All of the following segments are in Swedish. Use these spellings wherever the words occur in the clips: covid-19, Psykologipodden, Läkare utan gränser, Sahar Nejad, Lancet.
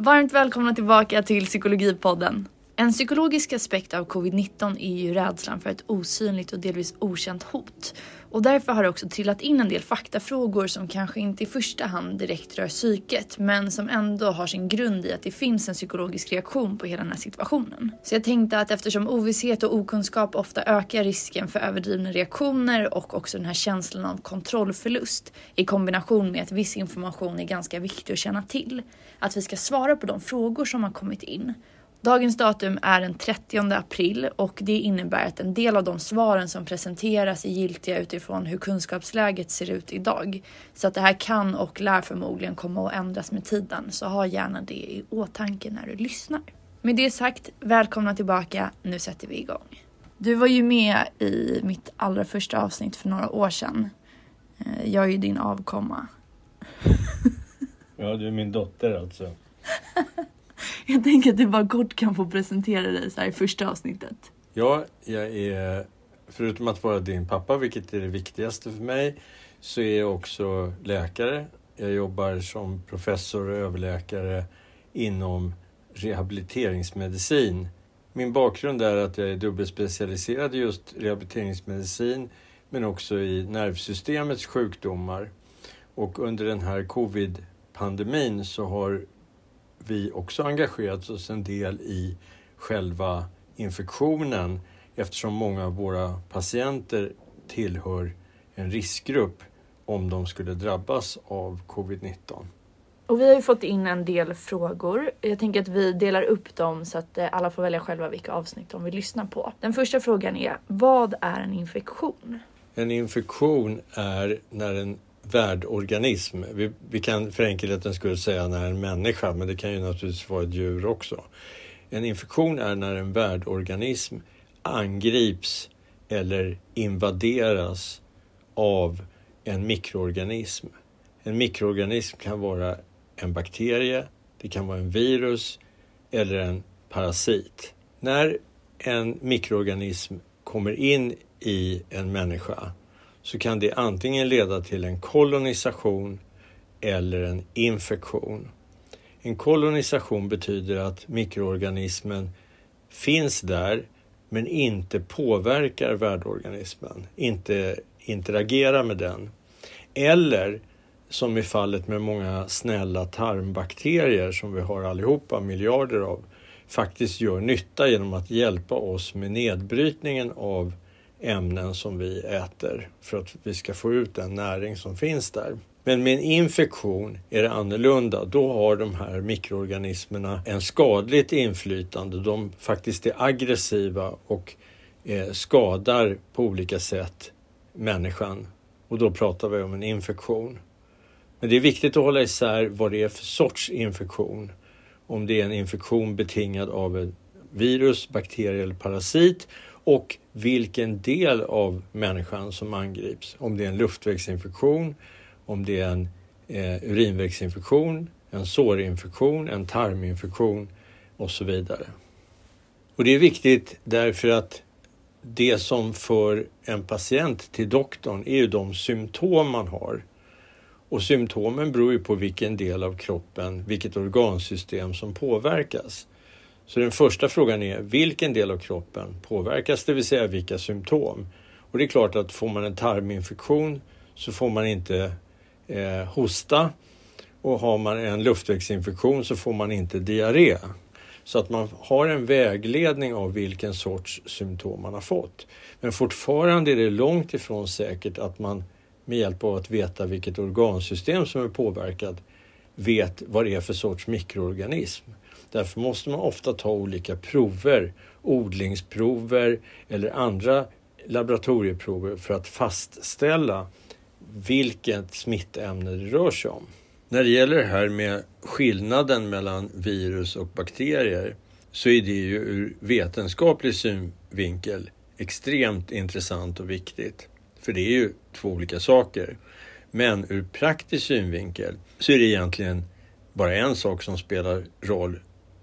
Varmt välkomna tillbaka till Psykologipodden. En psykologisk aspekt av covid-19 är ju rädslan för ett osynligt och delvis okänt hot. Och därför har det också trillat in en del faktafrågor som kanske inte i första hand direkt rör psyket, men som ändå har sin grund i att det finns en psykologisk reaktion på hela den här situationen. Så jag tänkte att eftersom ovisshet och okunskap ofta ökar risken för överdrivna reaktioner och också den här känslan av kontrollförlust i kombination med att viss information är ganska viktig att känna till, att vi ska svara på de frågor som har kommit in. Dagens datum är den 30 april och det innebär att en del av de svaren som presenteras är giltiga utifrån hur kunskapsläget ser ut idag. Så att det här kan och lär förmodligen komma att ändras med tiden, så ha gärna det i åtanke när du lyssnar. Med det sagt, välkomna tillbaka, nu sätter vi igång. Du var ju med i mitt allra första avsnitt för några år sedan. Jag är ju din avkomma. Ja, du är min dotter alltså. Jag tänker att du bara kort kan få presentera dig så här i första avsnittet. Ja, jag är, förutom att vara din pappa, vilket är det viktigaste för mig, så är jag också läkare. Jag jobbar som professor och överläkare inom rehabiliteringsmedicin. Min bakgrund är att jag är dubbelspecialiserad i just rehabiliteringsmedicin, men också i nervsystemets sjukdomar. Och under den här covid-pandemin så har vi också engagerat oss en del i själva infektionen, eftersom många av våra patienter tillhör en riskgrupp om de skulle drabbas av covid-19. Och vi har ju fått in en del frågor. Jag tänker att vi delar upp dem så att alla får välja själva vilka avsnitt de vill lyssna på. Den första frågan är, vad är en infektion? En infektion är när en värdorganism. Vi kan för enkelheten skulle säga när en människa, men det kan ju naturligtvis vara ett djur också. En infektion är när en värdorganism angrips eller invaderas av en mikroorganism. En mikroorganism kan vara en bakterie, det kan vara en virus eller en parasit. När en mikroorganism kommer in i en människa så kan det antingen leda till en kolonisation eller en infektion. En kolonisation betyder att mikroorganismen finns där men inte påverkar värdorganismen, inte interagerar med den. Eller som i fallet med många snälla tarmbakterier som vi har allihopa miljarder av, faktiskt gör nytta genom att hjälpa oss med nedbrytningen av ämnen som vi äter för att vi ska få ut den näring som finns där. Men med en infektion är det annorlunda. Då har de här mikroorganismerna en skadligt inflytande. De faktiskt är aggressiva och skadar på olika sätt människan. Och då pratar vi om en infektion. Men det är viktigt att hålla isär vad det är för sorts infektion. Om det är en infektion betingad av ett virus, bakterie eller parasit, och vilken del av människan som angrips. Om det är en luftvägsinfektion, om det är en urinvägsinfektion, en sårinfektion, en tarminfektion och så vidare. Och det är viktigt därför att det som för en patient till doktorn är ju de symptom man har. Och symptomen beror ju på vilken del av kroppen, vilket organsystem som påverkas. Så den första frågan är, vilken del av kroppen påverkas, det vill säga vilka symptom? Och det är klart att får man en tarminfektion så får man inte hosta, och har man en luftvägsinfektion så får man inte diarré. Så att man har en vägledning av vilken sorts symptom man har fått. Men fortfarande är det långt ifrån säkert att man med hjälp av att veta vilket organsystem som är påverkad vet vad det är för sorts mikroorganism. Därför måste man ofta ta olika prover, odlingsprover eller andra laboratorieprover för att fastställa vilket smittämne det rör sig om. När det gäller det här med skillnaden mellan virus och bakterier så är det ju ur vetenskaplig synvinkel extremt intressant och viktigt. För det är ju två olika saker. Men ur praktisk synvinkel så är det egentligen bara en sak som spelar roll,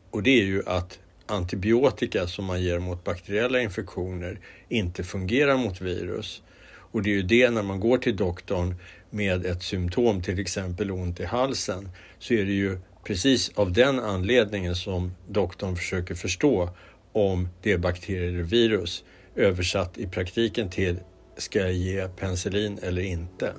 och det är ju att antibiotika som man ger mot bakteriella infektioner inte fungerar mot virus. Och det är ju det, när man går till doktorn med ett symptom, till exempel ont i halsen, så är det ju precis av den anledningen som doktorn försöker förstå om det är bakterier eller virus, översatt i praktiken till ska jag ge penicillin eller inte.